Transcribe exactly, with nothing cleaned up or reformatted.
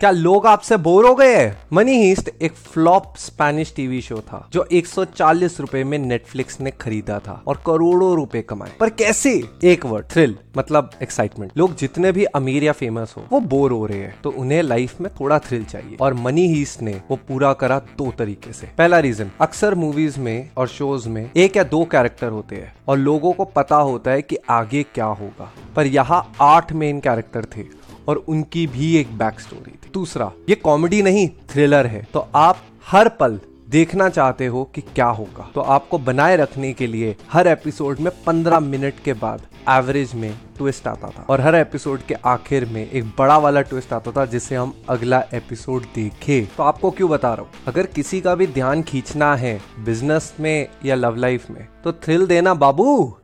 क्या लोग आपसे बोर हो गए? मनी हीस्ट एक फ्लॉप स्पेनिश टीवी शो था जो एक सौ चालीस रुपए में नेटफ्लिक्स ने खरीदा था और करोड़ों रुपए कमाए। पर कैसे? एक वर्ड, थ्रिल, मतलब एक्साइटमेंट। लोग जितने भी अमीर या फेमस हो वो बोर हो रहे हैं तो उन्हें लाइफ में थोड़ा थ्रिल चाहिए और मनी हीस्ट ने वो पूरा करा दो तरीके से। पहला रीजन, अक्सर मूवीज में और शोज में एक या दो कैरेक्टर होते हैं और लोगों को पता होता है कि आगे क्या होगा, पर यहाँ आठ मेन कैरेक्टर थे और उनकी भी एक बैक स्टोरी थी। दूसरा, ये कॉमेडी नहीं थ्रिलर है तो आप हर पल देखना चाहते हो कि क्या होगा, तो आपको बनाए रखने के लिए हर एपिसोड में पंद्रह मिनट के बाद एवरेज में ट्विस्ट आता था और हर एपिसोड के आखिर में एक बड़ा वाला ट्विस्ट आता था जिसे हम अगला एपिसोड देखें। तो आपको क्यों बता रहा हूँ, अगर किसी का भी ध्यान खींचना है बिजनेस में या लव लाइफ में तो थ्रिल देना बाबू।